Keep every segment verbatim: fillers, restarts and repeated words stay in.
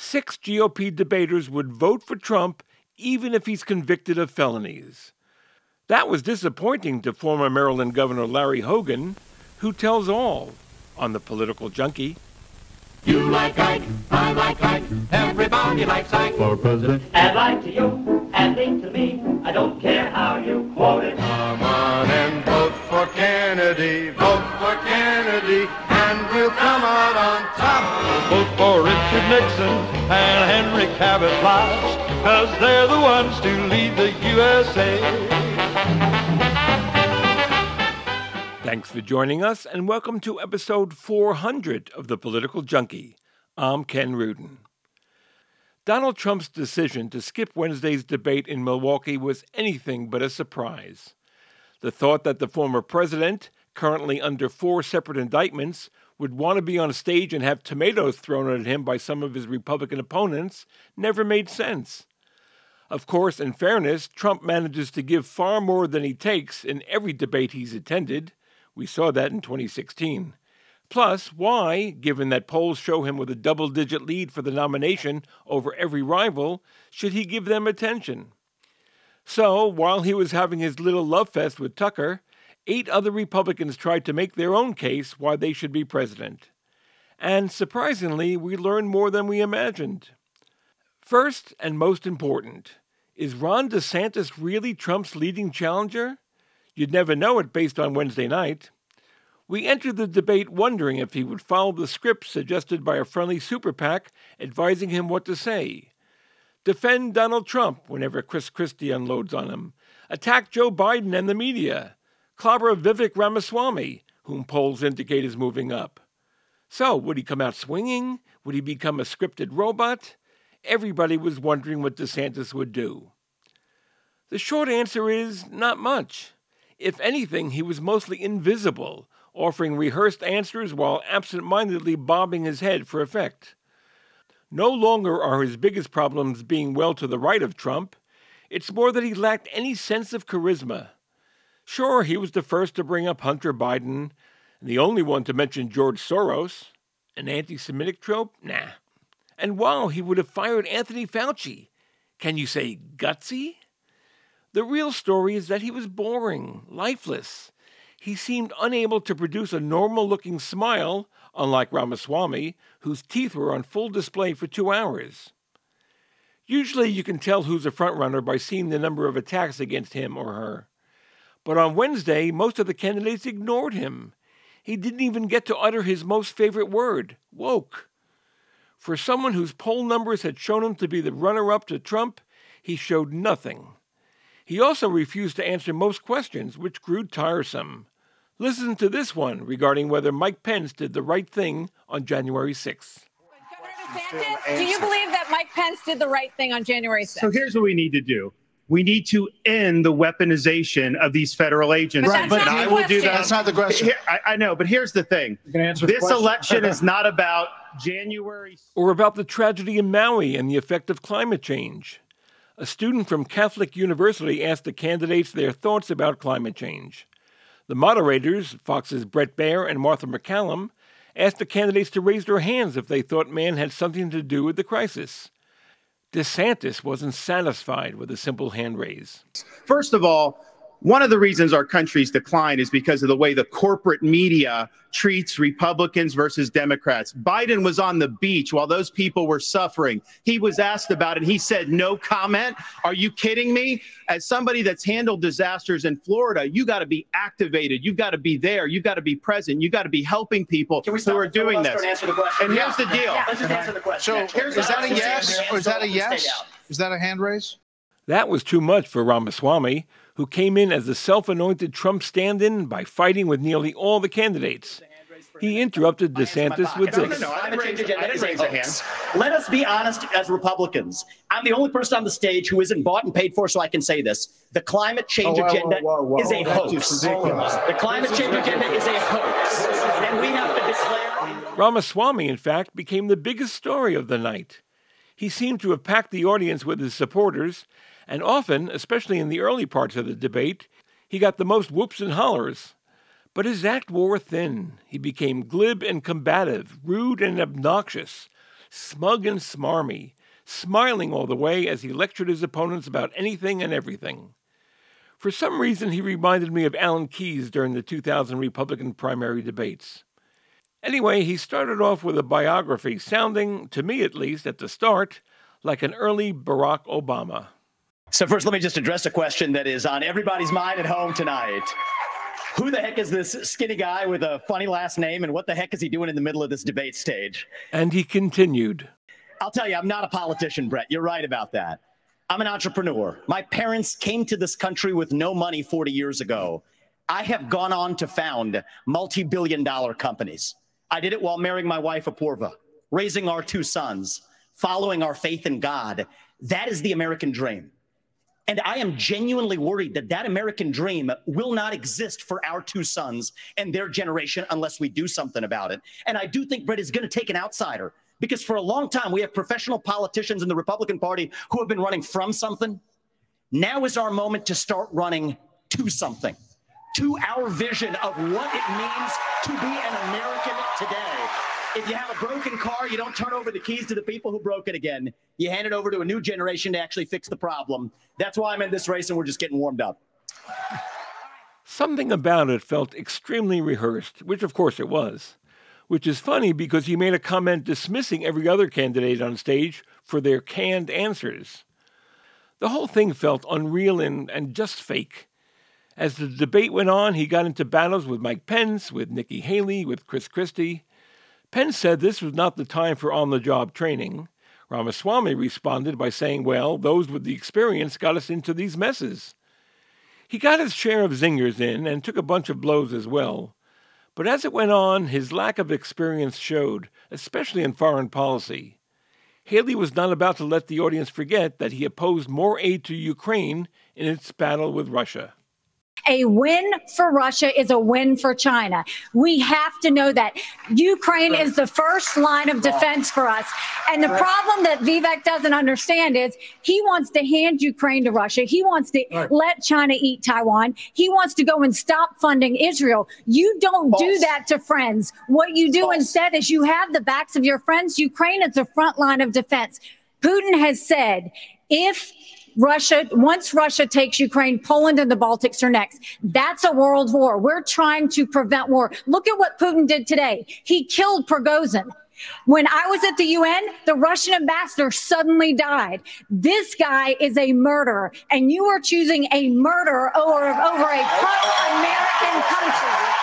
six G O P debaters would vote for Trump even if he's convicted of felonies. That was disappointing to former Maryland Governor Larry Hogan, who tells all on The Political Junkie. You like Ike, I like Ike, everybody likes Ike for president. And like to you, and think to me, I don't care how you quote it. Come on and vote for Kennedy, vote for Kennedy, and we'll come out on top. We'll vote for Richard Nixon and Henry Cabot Lodge, cause they're the ones to lead the U S A. Thanks for joining us, and welcome to episode four hundred of The Political Junkie. I'm Ken Rudin. Donald Trump's decision to skip Wednesday's debate in Milwaukee was anything but a surprise. The thought that the former president, currently under four separate indictments, would want to be on stage and have tomatoes thrown at him by some of his Republican opponents never made sense. Of course, in fairness, Trump manages to give far more than he takes in every debate he's attended. We saw that in twenty sixteen. Plus, why, given that polls show him with a double-digit lead for the nomination over every rival, should he give them attention? So, while he was having his little love fest with Tucker, eight other Republicans tried to make their own case why they should be president. And surprisingly, we learned more than we imagined. First, and most important, is Ron DeSantis really Trump's leading challenger? You'd never know it based on Wednesday night. We entered the debate wondering if he would follow the script suggested by a friendly super PAC advising him what to say. Defend Donald Trump whenever Chris Christie unloads on him. Attack Joe Biden and the media. Clobber Vivek Ramaswamy, whom polls indicate is moving up. So, would he come out swinging? Would he become a scripted robot? Everybody was wondering what DeSantis would do. The short answer is not much. If anything, he was mostly invisible, offering rehearsed answers while absent-mindedly bobbing his head for effect. No longer are his biggest problems being well to the right of Trump. It's more that he lacked any sense of charisma. Sure, he was the first to bring up Hunter Biden, and the only one to mention George Soros. An anti-Semitic trope? Nah. And wow, he would have fired Anthony Fauci. Can you say gutsy? The real story is that he was boring, lifeless. He seemed unable to produce a normal-looking smile, unlike Ramaswamy, whose teeth were on full display for two hours. Usually you can tell who's a frontrunner by seeing the number of attacks against him or her. But on Wednesday, most of the candidates ignored him. He didn't even get to utter his most favorite word, woke. For someone whose poll numbers had shown him to be the runner-up to Trump, he showed nothing. He also refused to answer most questions, which grew tiresome. Listen to this one regarding whether Mike Pence did the right thing on January sixth. Governor DeSantis, do you believe that Mike Pence did the right thing on January sixth? So here's what we need to do. We need to end the weaponization of these federal agents. Right, but I will do that. That's not the question. I, I know, but here's the thing. This election is not about January sixth. Or about the tragedy in Maui and the effect of climate change. A student from Catholic University asked the candidates their thoughts about climate change. The moderators, Fox's Brett Baer and Martha McCallum, asked the candidates to raise their hands if they thought man had something to do with the crisis. DeSantis wasn't satisfied with a simple hand raise. First of all, one of the reasons our country's decline is because of the way the corporate media treats Republicans versus Democrats. Biden was on the beach while those people were suffering. He was asked about it. He said, no comment. Are you kidding me? As somebody that's handled disasters in Florida, you got to be activated. You've got to be there. You've got to be present. You've got to be helping people who are doing this. And, and yeah. here's the deal. Yeah. Let's just answer the question. So, so here's is, that yes? Or is that a yes? Is that a yes? Is that a hand raise? That was too much for Ramaswamy, who came in as the self-anointed Trump stand-in by fighting with nearly all the candidates. He interrupted DeSantis with this. No, no, no, I didn't raise, I didn't raise a hand. Let us be honest as Republicans. I'm the only person on the stage who isn't bought and paid for, so I can say this. The climate change oh, wow, agenda wow, wow, wow. is a hoax. Is the climate change agenda is a hoax. And we have to declare... Ramaswamy, in fact, became the biggest story of the night. He seemed to have packed the audience with his supporters, and often, especially in the early parts of the debate, he got the most whoops and hollers. But his act wore thin. He became glib and combative, rude and obnoxious, smug and smarmy, smiling all the way as he lectured his opponents about anything and everything. For some reason, he reminded me of Alan Keyes during the two thousand Republican primary debates. Anyway, he started off with a biography sounding, to me at least, at the start, like an early Barack Obama. So first, let me just address a question that is on everybody's mind at home tonight. Who the heck is this skinny guy with a funny last name, and what the heck is he doing in the middle of this debate stage? And he continued. I'll tell you, I'm not a politician, Brett. You're right about that. I'm an entrepreneur. My parents came to this country with no money forty years ago. I have gone on to found multi-billion dollar companies. I did it while marrying my wife, Apoorva, raising our two sons, following our faith in God. That is the American dream. And I am genuinely worried that that American dream will not exist for our two sons and their generation unless we do something about it. And I do think Brett is going to take an outsider, because for a long time we have professional politicians in the Republican Party who have been running from something. Now is our moment to start running to something, to our vision of what it means to be an American today. If you have a broken car, you don't turn over the keys to the people who broke it again. You hand it over to a new generation to actually fix the problem. That's why I'm in this race, and we're just getting warmed up. Something about it felt extremely rehearsed, which of course it was, which is funny because he made a comment dismissing every other candidate on stage for their canned answers. The whole thing felt unreal and, and just fake. As the debate went on, he got into battles with Mike Pence, with Nikki Haley, with Chris Christie. Pence said this was not the time for on-the-job training. Ramaswamy responded by saying, well, those with the experience got us into these messes. He got his share of zingers in and took a bunch of blows as well. But as it went on, his lack of experience showed, especially in foreign policy. Haley was not about to let the audience forget that he opposed more aid to Ukraine in its battle with Russia. A win for Russia is a win for China. We have to know that. Ukraine is the first line of defense for us. And the problem that Vivek doesn't understand is he wants to hand Ukraine to Russia. He wants to right. let China eat Taiwan. He wants to go and stop funding Israel. You don't False. do that to friends. What you do False. instead is you have the backs of your friends. Ukraine is the front line of defense. Putin has said if Russia, once Russia takes Ukraine, Poland and the Baltics are next. That's a world war. We're trying to prevent war. Look at what Putin did today. He killed Prigozhin. When I was at the U N, the Russian ambassador suddenly died. This guy is a murderer, and you are choosing a murderer over, over a pro-American country.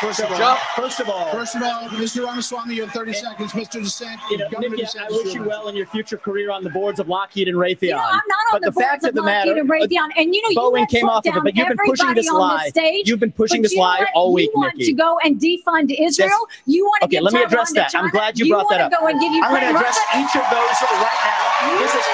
First of, all, first of all, first of all, Mister Ramaswamy, you have thirty seconds. Mister DeSantis, you know, Nikki, DeSantis, I wish you well in your future career on the boards of Lockheed and Raytheon. You know, I'm not on but the, the boards fact of, of Lockheed matter, and Raytheon. And you know, Boeing you came off of it, but you've been pushing this lie. Stage, you've been pushing this lie all week, Nikki. You want Nikki. to go and defund Israel. Yes. You want to okay, get let me address that. China. I'm glad you, you brought that up. Go and give you I'm going to address Russia. each of those right now. This is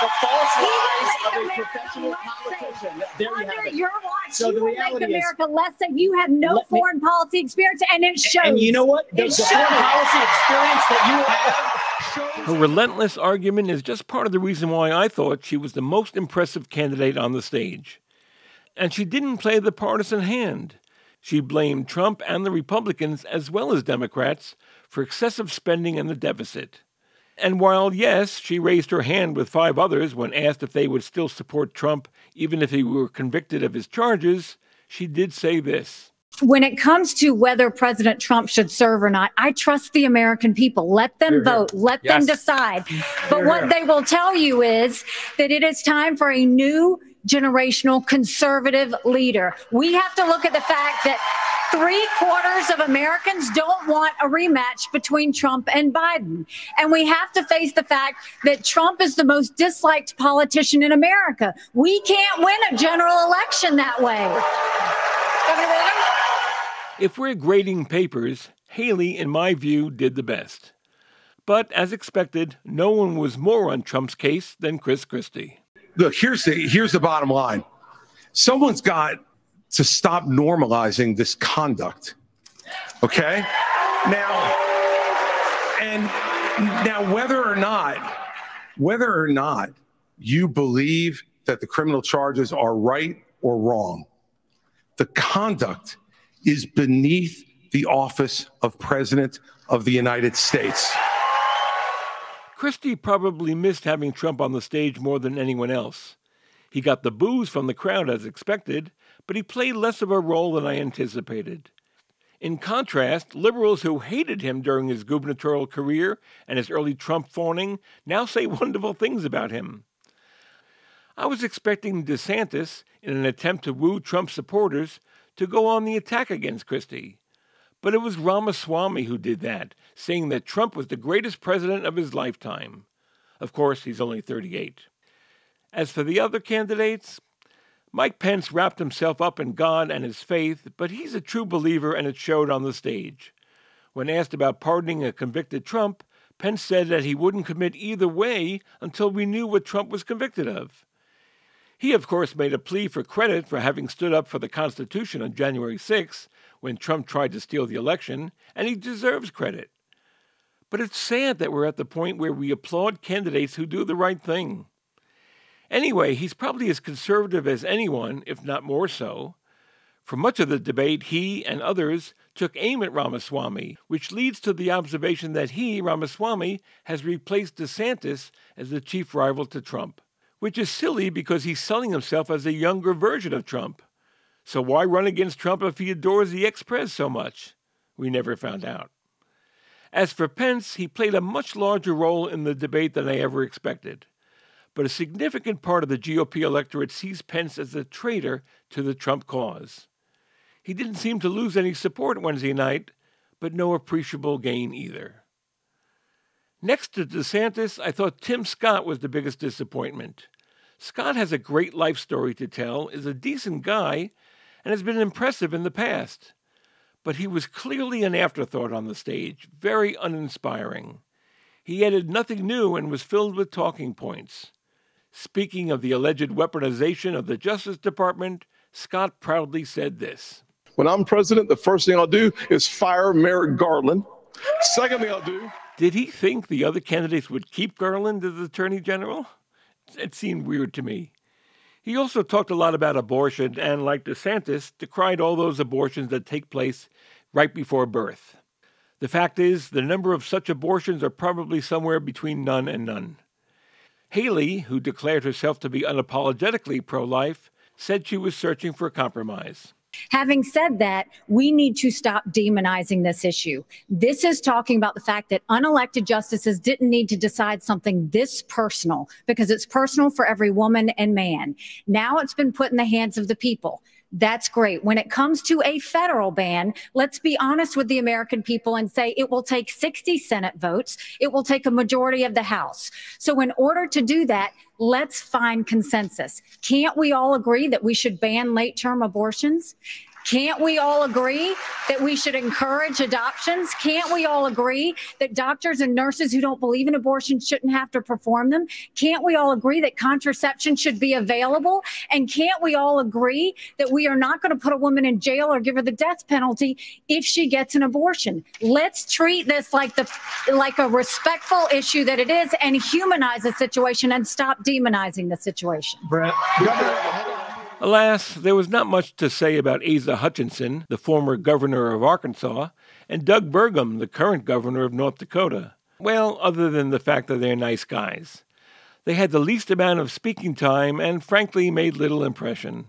the false lies of a professional politician. There you have it. Your watch, so you the reality make America is, less than you have no foreign me, policy experience, and it shows. And you know what? The, the foreign policy experience that you have shows. Her relentless argument is just part of the reason why I thought she was the most impressive candidate on the stage. And she didn't play the partisan hand. She blamed Trump and the Republicans, as well as Democrats, for excessive spending and the deficit. And while, yes, she raised her hand with five others when asked if they would still support Trump, even if he were convicted of his charges, she did say this. When it comes to whether President Trump should serve or not, I trust the American people. Let them vote. Let yes. them decide. But what they will tell you is that it is time for a new generational conservative leader. We have to look at the fact that Three quarters of Americans don't want a rematch between Trump and Biden. And we have to face the fact that Trump is the most disliked politician in America. We can't win a general election that way. Everyone? If we're grading papers, Haley, in my view, did the best. But as expected, no one was more on Trump's case than Chris Christie. Look, here's the, here's the bottom line. Someone's got to stop normalizing this conduct, okay? Now, and now whether or not, whether or not you believe that the criminal charges are right or wrong, the conduct is beneath the office of President of the United States. Christie probably missed having Trump on the stage more than anyone else. He got the boos from the crowd as expected, but he played less of a role than I anticipated. In contrast, liberals who hated him during his gubernatorial career and his early Trump fawning now say wonderful things about him. I was expecting DeSantis, in an attempt to woo Trump supporters, to go on the attack against Christie. But it was Ramaswamy who did that, saying that Trump was the greatest president of his lifetime. Of course, he's only thirty-eight. As for the other candidates, Mike Pence wrapped himself up in God and his faith, but he's a true believer and it showed on the stage. When asked about pardoning a convicted Trump, Pence said that he wouldn't commit either way until we knew what Trump was convicted of. He, of course, made a plea for credit for having stood up for the Constitution on January sixth, when Trump tried to steal the election, and he deserves credit. But it's sad that we're at the point where we applaud candidates who do the right thing. Anyway, he's probably as conservative as anyone, if not more so. For much of the debate, he and others took aim at Ramaswamy, which leads to the observation that he, Ramaswamy, has replaced DeSantis as the chief rival to Trump, which is silly because he's selling himself as a younger version of Trump. So why run against Trump if he adores the ex-pres so much? We never found out. As for Pence, he played a much larger role in the debate than I ever expected. But a significant part of the G O P electorate sees Pence as a traitor to the Trump cause. He didn't seem to lose any support Wednesday night, but no appreciable gain either. Next to DeSantis, I thought Tim Scott was the biggest disappointment. Scott has a great life story to tell, is a decent guy, and has been impressive in the past. But he was clearly an afterthought on the stage, very uninspiring. He added nothing new and was filled with talking points. Speaking of the alleged weaponization of the Justice Department, Scott proudly said this. When I'm president, the first thing I'll do is fire Merrick Garland. Second thing I'll do... Did he think the other candidates would keep Garland as Attorney General? It seemed weird to me. He also talked a lot about abortion and, like DeSantis, decried all those abortions that take place right before birth. The fact is, the number of such abortions are probably somewhere between none and none. Haley, who declared herself to be unapologetically pro-life, said she was searching for compromise. Having said that, we need to stop demonizing this issue. This is talking about the fact that unelected justices didn't need to decide something this personal, because it's personal for every woman and man. Now it's been put in the hands of the people. That's great. When it comes to a federal ban, let's be honest with the American people and say it will take sixty Senate votes. It will take a majority of the House. So in order to do that, let's find consensus. Can't we all agree that we should ban late-term abortions? Can't we all agree that we should encourage adoptions? Can't we all agree that doctors and nurses who don't believe in abortion shouldn't have to perform them? Can't we all agree that contraception should be available? And can't we all agree that we are not going to put a woman in jail or give her the death penalty if she gets an abortion? Let's treat this like the like a respectful issue that it is and humanize the situation and stop demonizing the situation. Brett. Alas, there was not much to say about Asa Hutchinson, the former governor of Arkansas, and Doug Burgum, the current governor of North Dakota. Well, other than the fact that they're nice guys. They had the least amount of speaking time and, frankly, made little impression.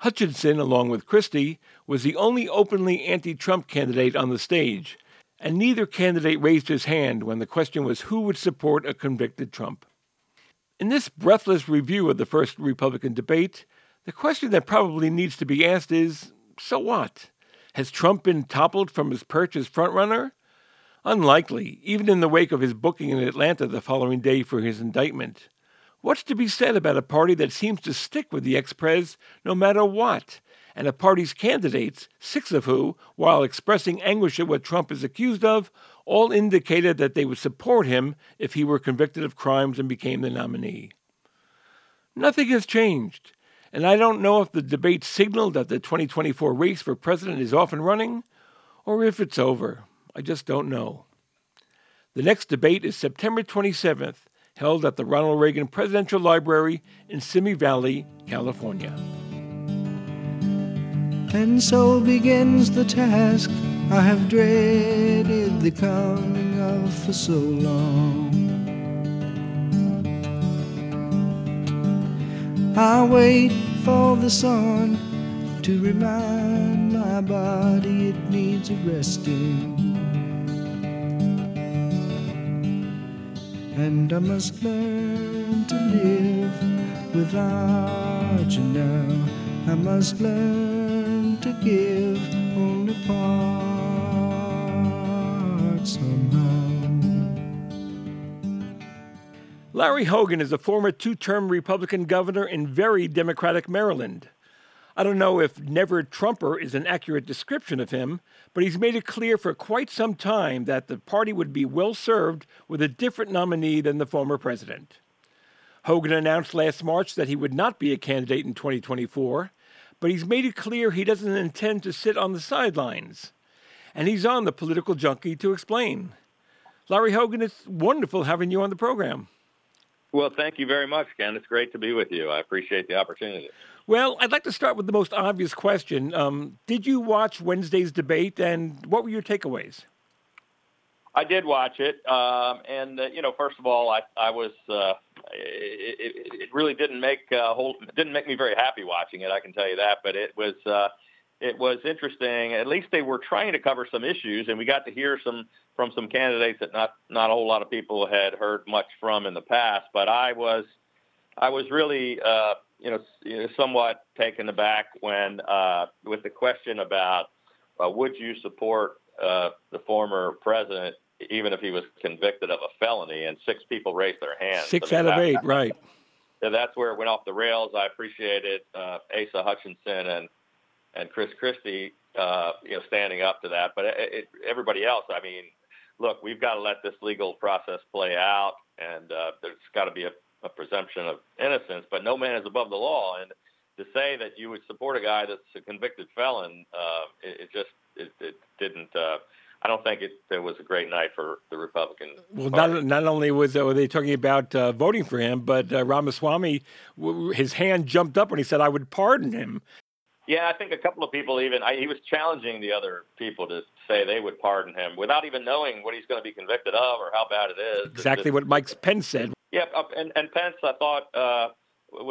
Hutchinson, along with Christie, was the only openly anti-Trump candidate on the stage, and neither candidate raised his hand when the question was who would support a convicted Trump. In this breathless review of the first Republican debate, the question that probably needs to be asked is, so what? Has Trump been toppled from his perch as frontrunner? Unlikely, even in the wake of his booking in Atlanta the following day for his indictment. What's to be said about a party that seems to stick with the ex-prez no matter what, and a party's candidates, six of who, while expressing anguish at what Trump is accused of, all indicated that they would support him if he were convicted of crimes and became the nominee? Nothing has changed. And I don't know if the debate signaled that the twenty twenty-four race for president is off and running, or if it's over. I just don't know. The next debate is September twenty-seventh, held at the Ronald Reagan Presidential Library in Simi Valley, California. And so begins the task I have dreaded the coming of for so long. I wait for the sun to remind my body it needs a resting, and I must learn to live without you now. I must learn to give only part somehow. Larry Hogan is a former two-term Republican governor in very Democratic Maryland. I don't know if never Trumper is an accurate description of him, but he's made it clear for quite some time that the party would be well served with a different nominee than the former president. Hogan announced last March that he would not be a candidate in twenty twenty-four, but he's made it clear he doesn't intend to sit on the sidelines. And he's on the Political Junkie to explain. Larry Hogan, it's wonderful having you on the program. Well, thank you very much, Ken. It's great to be with you. I appreciate the opportunity. Well, I'd like to start with the most obvious question. Um, did you watch Wednesday's debate, and what were your takeaways? I did watch it, um, and uh, you know, first of all, I, I was uh, it, it, it really didn't make uh, whole didn't make me very happy watching it. I can tell you that, but it was uh, it was interesting. At least they were trying to cover some issues, and we got to hear some from some candidates that not not a whole lot of people had heard much from in the past. But I was I was really uh, you know somewhat taken aback when uh, with the question about uh, would you support Uh, the former president, even if he was convicted of a felony, and six people raised their hands. Six I mean, out that, of eight, that, right. That's where it went off the rails. I appreciated uh, Asa Hutchinson and, and Chris Christie uh, you know, standing up to that. But it, it, everybody else, I mean, look, we've got to let this legal process play out, and uh, there's got to be a, a presumption of innocence, but no man is above the law. And to say that you would support a guy that's a convicted felon, uh, it, it just It, it didn't. Uh, I don't think it, it was a great night for the Republican Well, Party. not not only was uh, were they talking about uh, voting for him, but uh, Ramaswamy, w- his hand jumped up when he said, "I would pardon him." Yeah, I think a couple of people even I, he was challenging the other people to say they would pardon him without even knowing what he's going to be convicted of or how bad it is. Exactly just, what Mike Pence said. Yeah, and, and Pence, I thought. Uh,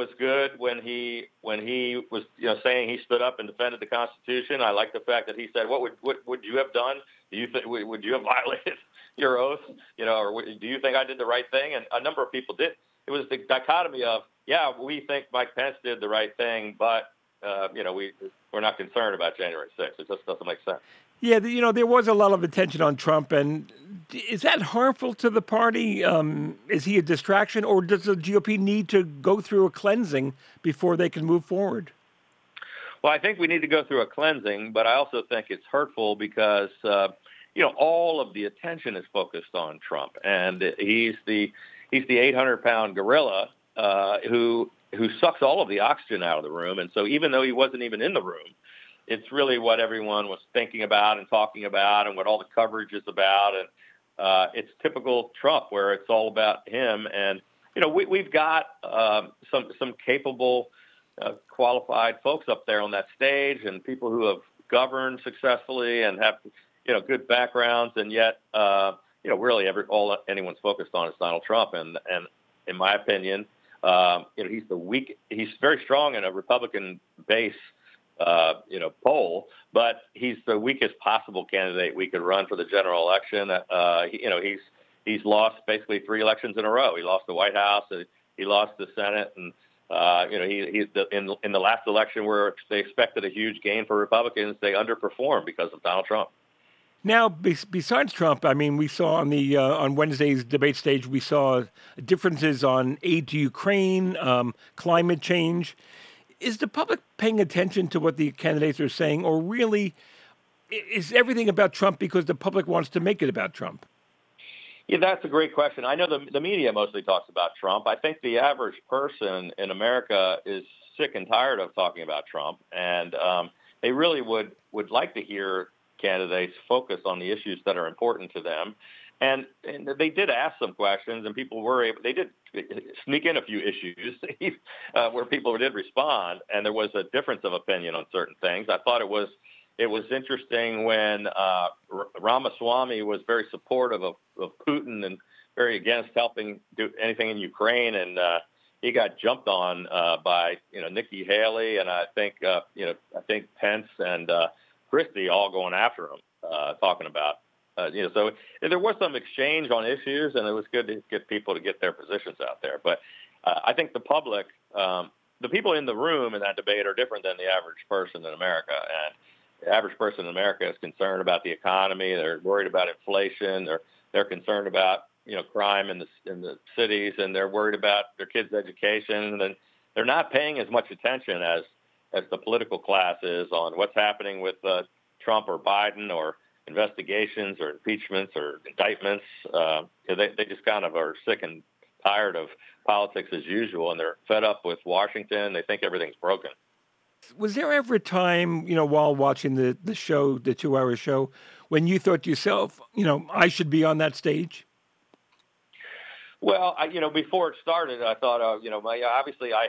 was good when he when he was you know saying he stood up and defended the Constitution. I like the fact that he said, "What would what would you have done? Do you think would you have violated your oath? You know, or do you think I did the right thing?" And a number of people did. It was the dichotomy of, yeah, we think Mike Pence did the right thing, but uh, you know, we we're not concerned about January sixth. It just doesn't make sense. Yeah, you know, there was a lot of attention on Trump, and is that harmful to the party? Um, is he a distraction, or does the G O P need to go through a cleansing before they can move forward? Well, I think we need to go through a cleansing, but I also think it's hurtful because, uh, you know, all of the attention is focused on Trump, and he's the he's the eight hundred pound gorilla uh, who who sucks all of the oxygen out of the room, and so even though he wasn't even in the room, it's really what everyone was thinking about and talking about and what all the coverage is about. And uh, it's typical Trump where it's all about him. And, you know, we, we've got um, some some capable, uh, qualified folks up there on that stage and people who have governed successfully and have, you know, good backgrounds. And yet, uh, you know, really every, all anyone's focused on is Donald Trump. And, and in my opinion, um, you know, he's the weak. He's very strong in a Republican base. Uh, you know, poll, but he's the weakest possible candidate we could run for the general election. Uh, he, you know, he's he's lost basically three elections in a row. He lost the White House, and he lost the Senate, and uh, you know, he, he's the, in in the last election where they expected a huge gain for Republicans, they underperformed because of Donald Trump. Now, be- besides Trump, I mean, we saw on the uh, on Wednesday's debate stage, we saw differences on aid to Ukraine, um, climate change. Is the public paying attention to what the candidates are saying, or really is everything about Trump because the public wants to make it about Trump? Yeah, that's a great question. I know the, the media mostly talks about Trump. I think the average person in America is sick and tired of talking about Trump, and um, they really would, would like to hear candidates focus on the issues that are important to them. And, and they did ask some questions, and people were able, they did sneak in a few issues uh, where people did respond, and there was a difference of opinion on certain things. I thought it was It was interesting when uh, Ramaswamy was very supportive of, of Putin and very against helping do anything in Ukraine, and uh, he got jumped on uh, by you know Nikki Haley and I think uh, you know I think Pence and uh, Christie all going after him, uh, talking about uh, you know so there was some exchange on issues, and it was good to get people to get their positions out there. But uh, I think the public, um, the people in the room in that debate are different than the average person in America, and the average person in America is concerned about the economy. They're worried about inflation. They're they're concerned about you know crime in the in the cities, and they're worried about their kids' education. And they're not paying as much attention as as the political class is on what's happening with uh, Trump or Biden or investigations or impeachments or indictments. Uh, they they just kind of are sick and tired of politics as usual, and they're fed up with Washington. They think everything's broken. Was there ever a time, you know, while watching the, the show, the two-hour show, when you thought to yourself, you know, I should be on that stage? Well, I, you know, before it started, I thought, uh, you know, my, obviously I,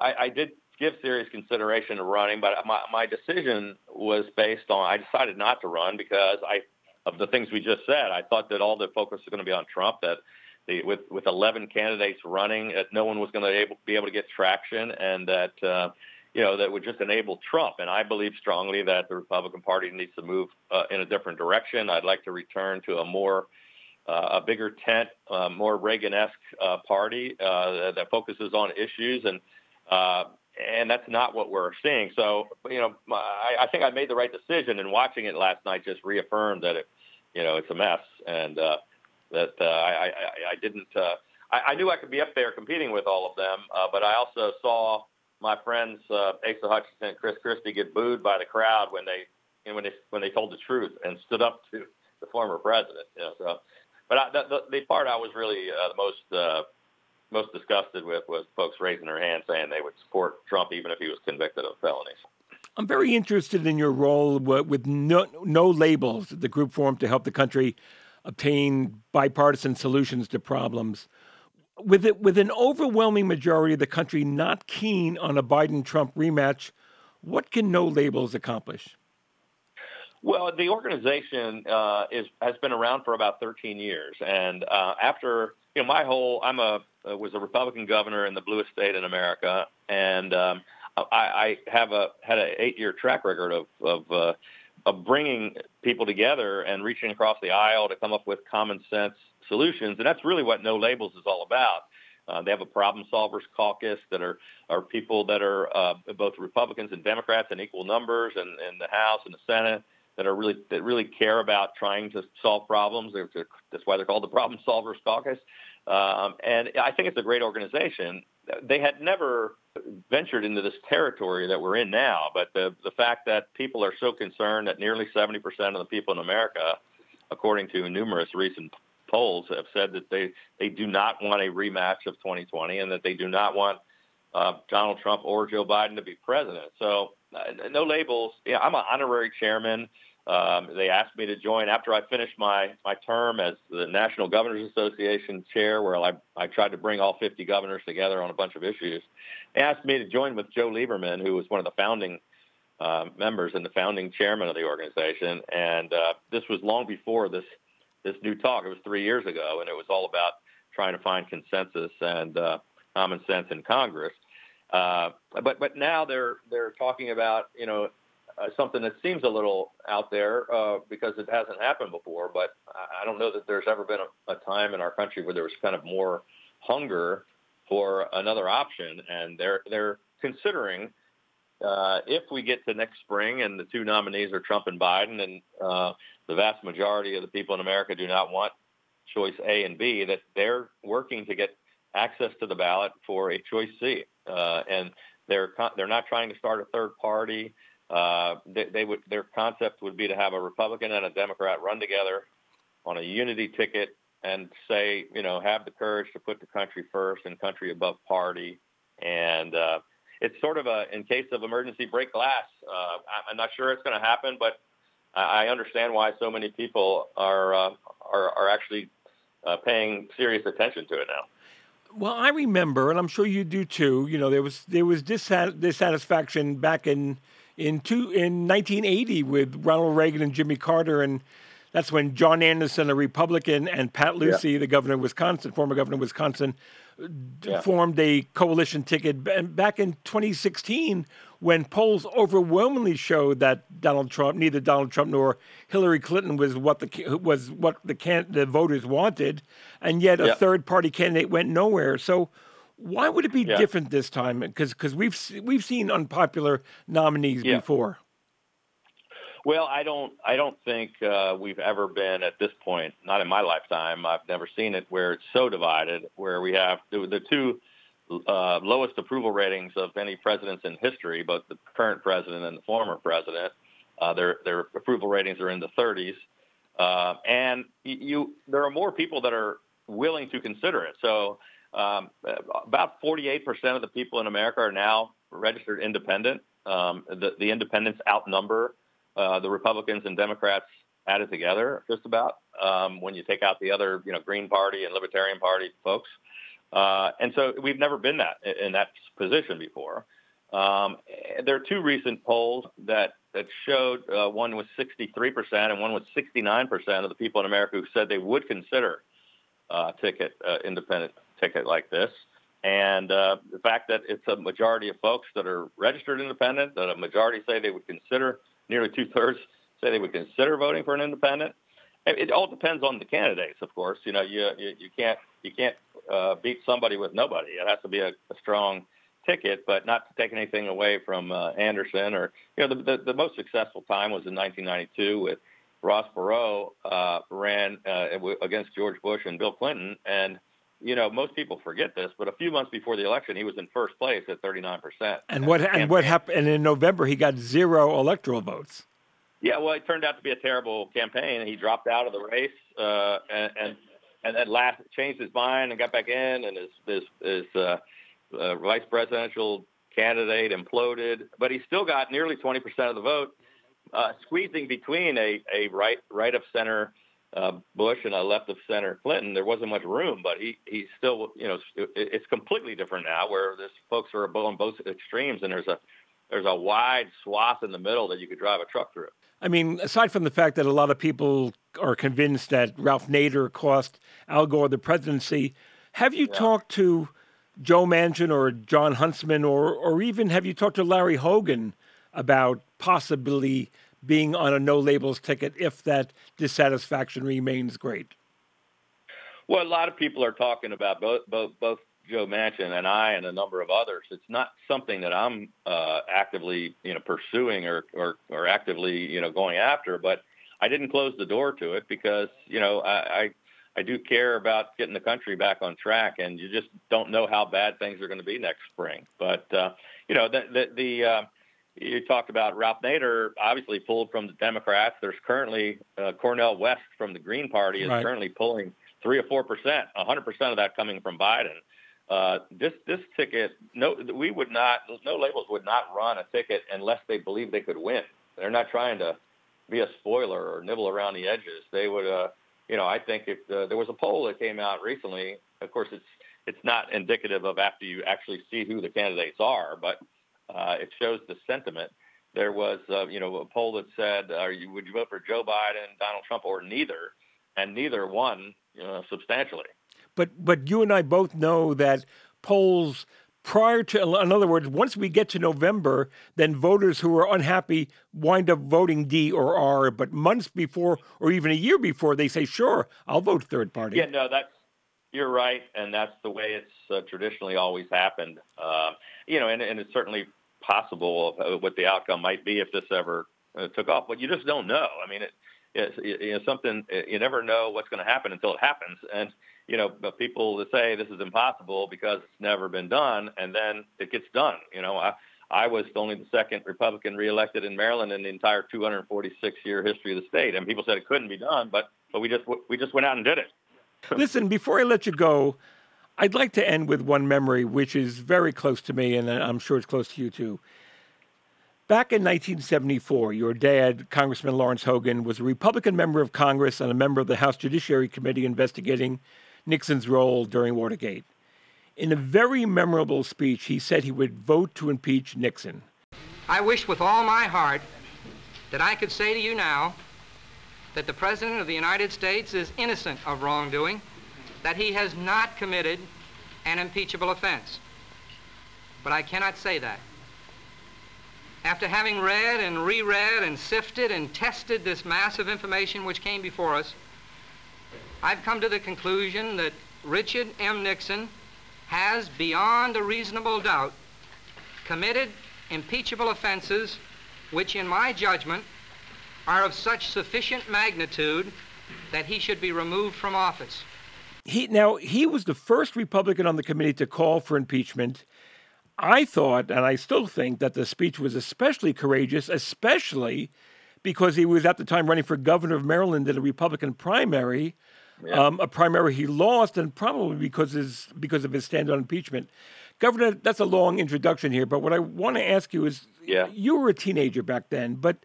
I I did give serious consideration to running, but my, my decision was based on, I decided not to run because I of the things we just said. I thought that all the focus was going to be on Trump, that the, with, with eleven candidates running, that no one was going to able, be able to get traction, and that uh, – you know, that would just enable Trump. And I believe strongly that the Republican Party needs to move uh, in a different direction. I'd like to return to a more, uh, a bigger tent, uh, more Reagan-esque uh, party uh, that focuses on issues. And uh, and that's not what we're seeing. So, you know, I, I think I made the right decision. And watching it last night just reaffirmed that, it, you know, it's a mess. And uh, that uh, I, I, I didn't, uh, I, I knew I could be up there competing with all of them. Uh, but I also saw my friends uh, Asa Hutchinson and Chris Christie get booed by the crowd when they and when they when they told the truth and stood up to the former president. You know, so, but I, the, the part I was really uh, the most uh, most disgusted with was folks raising their hand saying they would support Trump even if he was convicted of felonies. I'm very interested in your role with No, No Labels, the group formed to help the country obtain bipartisan solutions to problems. With it, with an overwhelming majority of the country not keen on a Biden-Trump rematch, what can No Labels accomplish? Well, the organization uh, is has been around for about thirteen years, and uh, after you know my whole I'm a uh, was a Republican governor in the bluest state in America, and um, I, I have a had an eight-year track record of of, uh, of bringing people together and reaching across the aisle to come up with common sense solutions, and that's really what No Labels is all about. Uh, they have a Problem Solvers Caucus that are are people that are uh, both Republicans and Democrats in equal numbers, and in the House and the Senate that are really that really care about trying to solve problems. They're, they're, that's why they're called the Problem Solvers Caucus. Um, and I think it's a great organization. They had never ventured into this territory that we're in now, but the the fact that people are so concerned that nearly seventy percent of the people in America, according to numerous recent polls, have said that they, they do not want a rematch of twenty twenty and that they do not want uh, Donald Trump or Joe Biden to be president. So uh, No Labels, yeah, I'm an honorary chairman. Um, they asked me to join after I finished my, my term as the National Governors Association chair, where I, I tried to bring all fifty governors together on a bunch of issues. They asked me to join with Joe Lieberman, who was one of the founding uh, members and the founding chairman of the organization. And uh, this was long before this This new talk. It was three years ago, and it was all about trying to find consensus and uh, common sense in Congress. Uh, but but now they're they're talking about you know uh, something that seems a little out there uh, because it hasn't happened before. But I don't know that there's ever been a, a time in our country where there was kind of more hunger for another option, and they're they're considering uh, if we get to next spring and the two nominees are Trump and Biden, and uh, the vast majority of the people in America do not want choice A and B, that they're working to get access to the ballot for a choice C. Uh, and they're they're not trying to start a third party. Uh, they, they would their concept would be to have a Republican and a Democrat run together on a unity ticket and say, you know, have the courage to put the country first and country above party. And uh, it's sort of a, in case of emergency, break glass. Uh, I'm not sure it's going to happen, but I understand why so many people are uh, are, are actually uh, paying serious attention to it now. Well, I remember, and I'm sure you do too. You know, there was there was dissat- dissatisfaction back in in two, in nineteen eighty with Ronald Reagan and Jimmy Carter, and that's when John Anderson, a Republican, and Pat Lucy, yeah. the governor of Wisconsin, former governor of Wisconsin, yeah. formed a coalition ticket. And back in twenty sixteen, when polls overwhelmingly showed that Donald Trump, neither Donald Trump nor Hillary Clinton was what the was what the can, the voters wanted, and yet a yeah. third-party candidate went nowhere. So why would it be yeah. different this time? Because because we've we've seen unpopular nominees yeah. before. Well, I don't. I don't think uh, we've ever been at this point. Not in my lifetime. I've never seen it where it's so divided. Where we have the, the two uh, lowest approval ratings of any presidents in history, both the current president and the former president. Uh, their their approval ratings are in the thirties, uh, and you there are more people that are willing to consider it. So um, about forty-eight percent of the people in America are now registered independent. Um, the the independents outnumber Uh, the Republicans and Democrats added together, just about, um, when you take out the other, you know, Green Party and Libertarian Party folks. Uh, and so we've never been that in that position before. Um, there are two recent polls that, that showed uh, one was sixty-three percent and one was sixty-nine percent of the people in America who said they would consider uh, ticket, uh, independent ticket like this. And uh, the fact that it's a majority of folks that are registered independent, that a majority say they would consider. Nearly two-thirds say they would consider voting for an independent. It all depends on the candidates, of course. You know, you you, you can't you can't uh, beat somebody with nobody. It has to be a, a strong ticket, but not to take anything away from uh, Anderson. Or, you know, the, the the most successful time was in nineteen ninety-two with Ross Perot uh, ran uh, against George Bush and Bill Clinton. And, you know, most people forget this, but a few months before the election, he was in first place at thirty-nine percent. And what and what happened? And in November, he got zero electoral votes. Yeah, well, it turned out to be a terrible campaign. He dropped out of the race, uh, and, and and then last changed his mind and got back in, and his his, his uh, uh, vice presidential candidate imploded. But he still got nearly twenty percent of the vote, uh, squeezing between a a right right of center. Uh, Bush and a left of center Clinton. There wasn't much room, but he, he still, you know, it, it's completely different now, where there's folks are on both extremes, and there's a there's a wide swath in the middle that you could drive a truck through. I mean, aside from the fact that a lot of people are convinced that Ralph Nader cost Al Gore the presidency, have you yeah. talked to Joe Manchin or John Huntsman, or or even have you talked to Larry Hogan about possibly being on a No Labels ticket if that dissatisfaction remains great? Well, a lot of people are talking about both both, both Joe Manchin and I and a number of others. It's not something that I'm uh, actively, you know, pursuing or, or or actively, you know, going after. But I didn't close the door to it because, you know, I, I I do care about getting the country back on track, and you just don't know how bad things are going to be next spring. But uh, you know, the the, the uh, you talked about Ralph Nader, obviously pulled from the Democrats. There's currently uh, Cornell West from the Green Party is right. currently pulling three or four percent, a hundred percent of that coming from Biden. Uh, this this ticket, no, we would not, No Labels would not run a ticket unless they believe they could win. They're not trying to be a spoiler or nibble around the edges. They would, uh, you know, I think if uh, there was a poll that came out recently, of course it's it's not indicative of after you actually see who the candidates are, but Uh, it shows the sentiment. There was, uh, you know, a poll that said, "Are you would you vote for Joe Biden, Donald Trump, or neither?" And neither won, you know, substantially. But but you and I both know that polls prior to, in other words, once we get to November, then voters who are unhappy wind up voting D or R. But months before, or even a year before, they say, "Sure, I'll vote third party." Yeah, no, that's. You're right, and that's the way it's uh, traditionally always happened. Uh, you know, and, and it's certainly possible of what the outcome might be if this ever uh, took off, but you just don't know. I mean, it, it's you know, something you never know what's going to happen until it happens. And you know, people that say this is impossible because it's never been done, and then it gets done. You know, I I was only the second Republican reelected in Maryland in the entire two hundred forty-six year history of the state, and people said it couldn't be done, but but we just we just went out and did it. Listen, before I let you go, I'd like to end with one memory, which is very close to me, and I'm sure it's close to you too. Back in nineteen seventy-four, your dad, Congressman Lawrence Hogan, was a Republican member of Congress and a member of the House Judiciary Committee investigating Nixon's role during Watergate. In a very memorable speech, he said he would vote to impeach Nixon. I wish with all my heart that I could say to you now that the President of the United States is innocent of wrongdoing, that he has not committed an impeachable offense. But I cannot say that. After having read and reread and sifted and tested this mass of information which came before us, I've come to the conclusion that Richard M. Nixon has, beyond a reasonable doubt, committed impeachable offenses which, in my judgment, are of such sufficient magnitude that he should be removed from office. He, now, he was the first Republican on the committee to call for impeachment. I thought, and I still think, that the speech was especially courageous, especially because he was at the time running for governor of Maryland in a Republican primary, yeah. um, a primary he lost, and probably because his, because of his stand on impeachment. Governor, that's a long introduction here, but what I want to ask you is, yeah. you were a teenager back then, but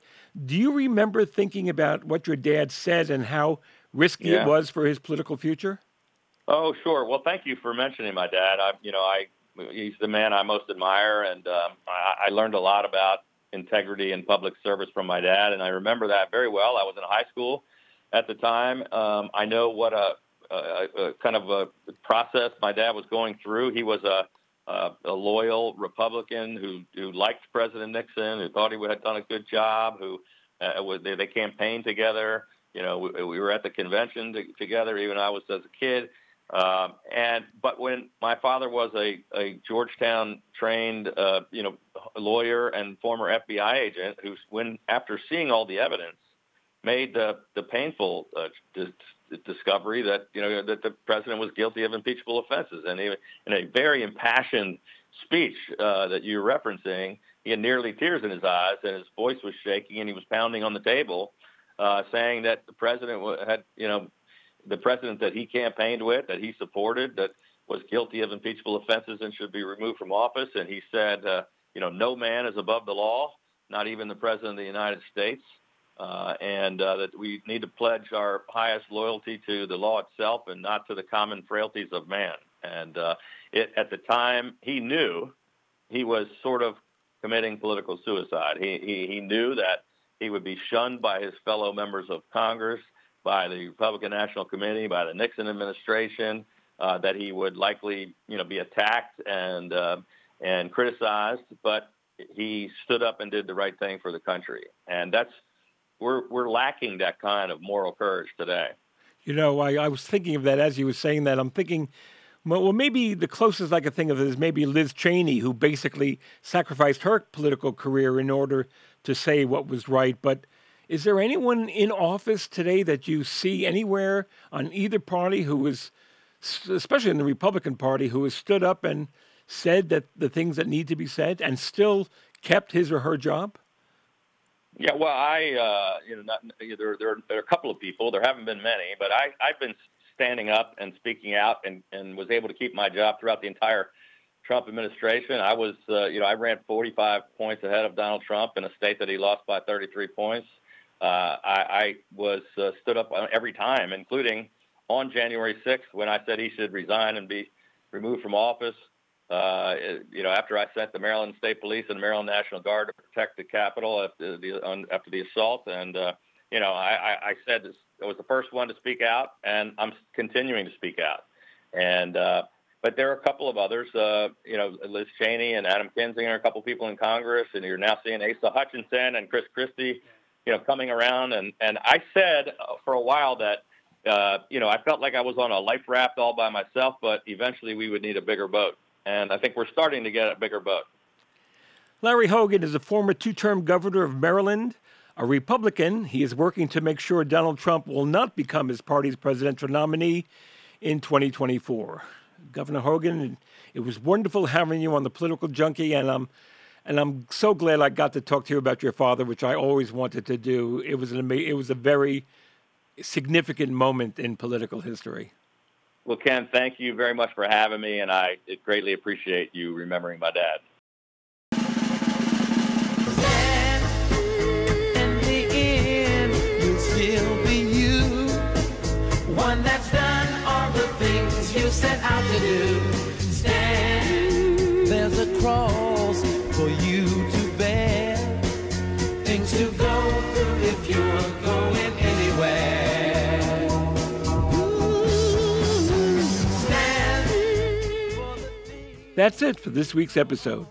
do you remember thinking about what your dad said and how risky yeah. it was for his political future? Oh, sure. Well, thank you for mentioning my dad. I, you know, I he's the man I most admire, and um, I, I learned a lot about integrity and public service from my dad, and I remember that very well. I was in high school at the time. Um, I know what a, a, a kind of a process my dad was going through. He was a, a, a loyal Republican who, who liked President Nixon, who thought he would have done a good job, who uh, was, they, they campaigned together. You know, we, we were at the convention to, together, even I was as a kid. Um, and but when my father was a, a Georgetown trained, uh, you know, lawyer and former F B I agent who, when after seeing all the evidence, made the, the painful uh, dis- discovery that, you know, that the president was guilty of impeachable offenses. And he, in a very impassioned speech uh, that you're referencing, he had nearly tears in his eyes and his voice was shaking and he was pounding on the table uh, saying that the president had, you know, the president that he campaigned with, that he supported, that was guilty of impeachable offenses and should be removed from office. And he said, uh, you know, no man is above the law, not even the president of the United States, uh, and uh, that we need to pledge our highest loyalty to the law itself and not to the common frailties of man. And uh, it, at the time, he knew he was sort of committing political suicide. He, he, he knew that he would be shunned by his fellow members of Congress, by the Republican National Committee, by the Nixon administration, uh, that he would likely, you know, be attacked and uh, and criticized. But he stood up and did the right thing for the country, and that's we're we're lacking that kind of moral courage today. You know, I, I was thinking of that as you were saying that. I'm thinking, well, maybe the closest I could think of is maybe Liz Cheney, who basically sacrificed her political career in order to say what was right, but. Is there anyone in office today that you see anywhere on either party who is, especially in the Republican Party, who has stood up and said that the things that need to be said and still kept his or her job? Yeah, well, I, uh, you know, not, there, there, there are a couple of people. There haven't been many, but I, I've been standing up and speaking out and, and was able to keep my job throughout the entire Trump administration. I was, uh, you know, I ran forty-five points ahead of Donald Trump in a state that he lost by thirty-three points. Uh, I, I was uh, stood up every time, including on January sixth when I said he should resign and be removed from office. Uh, you know, after I sent the Maryland State Police and the Maryland National Guard to protect the Capitol after the, on, after the assault. And, uh, you know, I, I, I said this, I was the first one to speak out, and I'm continuing to speak out. And uh, but there are a couple of others, uh, you know, Liz Cheney and Adam Kinzinger, a couple of people in Congress, and you're now seeing Asa Hutchinson and Chris Christie. You know, coming around, and, and I said for a while that, uh, you know, I felt like I was on a life raft all by myself, but eventually we would need a bigger boat. And I think we're starting to get a bigger boat. Larry Hogan is a former two-term governor of Maryland, a Republican. He is working to make sure Donald Trump will not become his party's presidential nominee in twenty twenty-four. Governor Hogan, it was wonderful having you on the Political Junkie, and I'm um, And I'm so glad I got to talk to you about your father, which I always wanted to do. It was an ama- it was a very significant moment in political history. Well, Ken, thank you very much for having me, and I greatly appreciate you remembering my dad. In the end, you'll still be you, one that's done all the things you set out to do. Stand, there's a cross for you to bear. mountains to go through if you were going anywhere. Ooh, stand. That's it for this week's episode.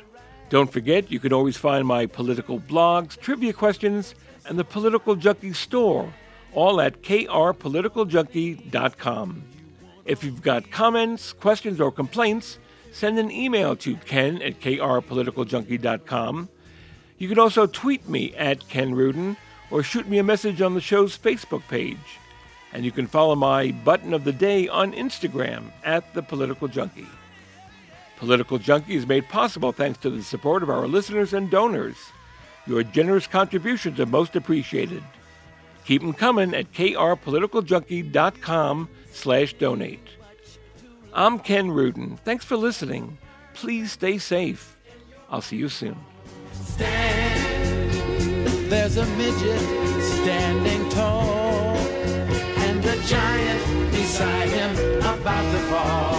Don't forget, you can always find my political blogs, trivia questions, and the Political Junkie store, all at k r political junkie dot com. If you've got comments, questions, or complaints, send an email to ken at k r political junkie dot com. You can also tweet me at Ken Rudin or shoot me a message on the show's Facebook page. And you can follow my button of the day on Instagram at The Political Junkie. Political Junkie is made possible thanks to the support of our listeners and donors. Your generous contributions are most appreciated. Keep them coming at k r political junkie dot com slash donate. I'm Ken Rudin. Thanks for listening. Please stay safe. I'll see you soon. Stand. There's a midget standing tall and a giant beside him about to fall.